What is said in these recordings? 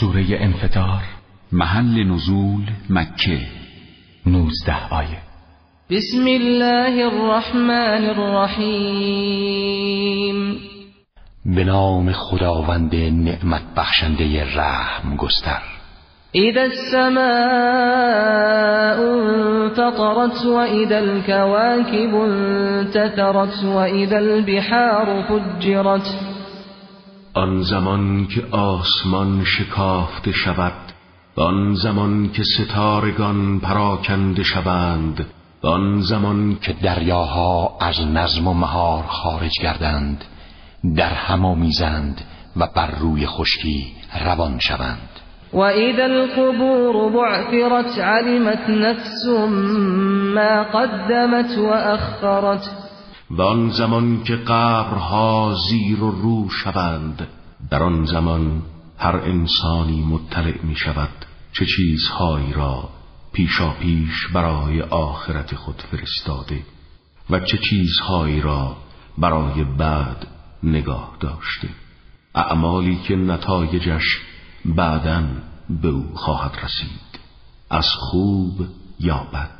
سوره انفطار، محل نزول مکه، 19 آیه. بسم الله الرحمن الرحیم. به نام خداوند نعمت بخشنده رحم گستر. اذا السماء انفطرت و اذا الكواكب انتثرت و اذا البحار فجرت. آن زمان که آسمان شکافته شود و آن زمان که ستارگان پراکنده شوند و آن زمان که دریاها از نظم و مهار خارج گردند، در هم آمیزند و بر روی خشکی روان شوند. و اذا القبور بعثرت علمت نفس ما قدمت و اخرت. و آن زمان که قبرها زیر و رو شوند، در آن زمان هر انسانی مطلع می شود چه چیزهایی را پیشا پیش برای آخرت خود فرستاده و چه چیزهایی را برای بعد نگاه داشته، اعمالی که نتایجش بعداً به او خواهد رسید، از خوب یا بد.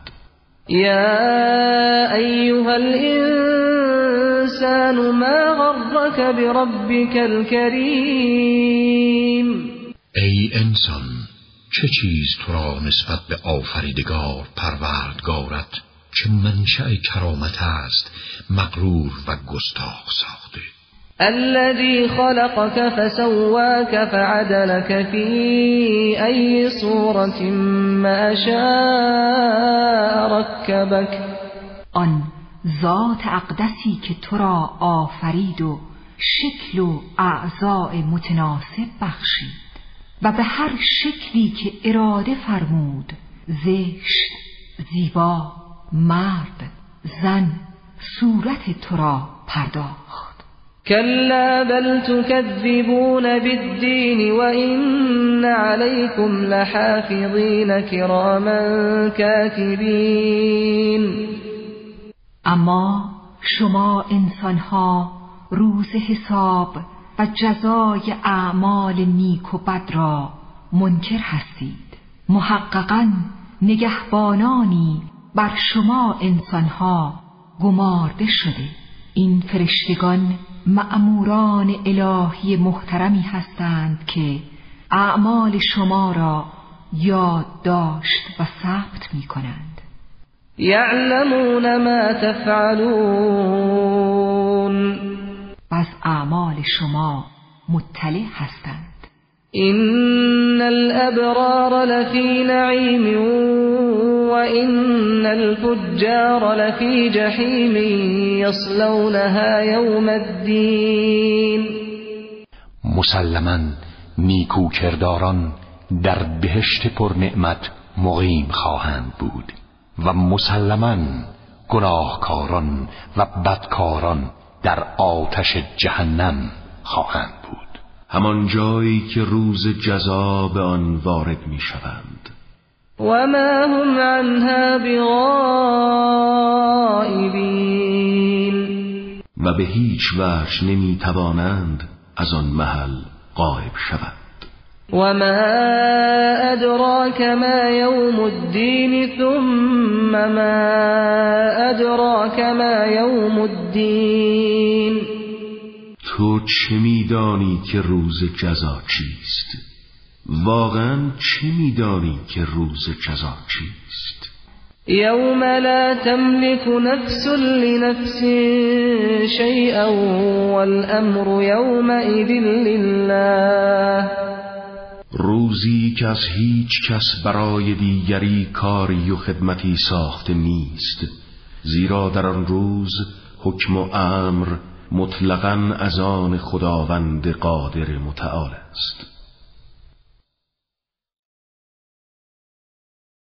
يا أيها الإنسان ما غرك بربك الكريم. ای انسان، چه چیز تو را نسبت به آفریدگار پروردگارت که منشأ کرامت است مغرور و گستاخ ساخته. الذي خلقك فسواك فعدلك في أي صورة ما شاء ركبك. آن ذات اقدسی که تو را آفرید و شکل و اعضاء متناسب بخشید و به هر شکلی که اراده فرمود، زشت، زیبا، مرد، زن، صورت تو را پرداخت. كلا بل تكذبون بالدين وإن عليكم لحافظين كراما كاتبين. اما شما انسانها روز حساب و جزای اعمال نیک و بد را منکر هستید. محققاً نگهبانانی بر شما انسانها گمارده شده. این فرشتگان مأموران الهی محترمی هستند که اعمال شما را یادداشت و ثبت می‌کنند. یعلمون ما تفعلون. پس اعمال شما مطلع هستند. ان الابرار لفی نعیم و ان الفجار لفی جحیم یصلونها یوم الدین. مسلماً نیکو کرداران در بهشت پر نعمت مقیم خواهند بود و مسلماً گناهکاران و بدکاران در آتش جهنم خواهند بود، همان جایی که روز جزا به آن وارد می شوند. و ما هم عنها بغائبین. و به هیچ وجه نمی توانند از آن محل غایب شوند. و ما ادراک ما یوم الدین ثم ما ادراک ما یوم الدین. تو چه میدانی که روز جزا چیست؟ واقعا چه میدانی که روز جزا چیست؟ یوم لا تملک نفس لنفس شیئا والامر یومئذ لله. روزی که از هیچ کس برای دیگری کاری و خدمتی ساخته نیست، زیرا در آن روز حکم و امر مطلقاً از آن خداوند قادر متعال است.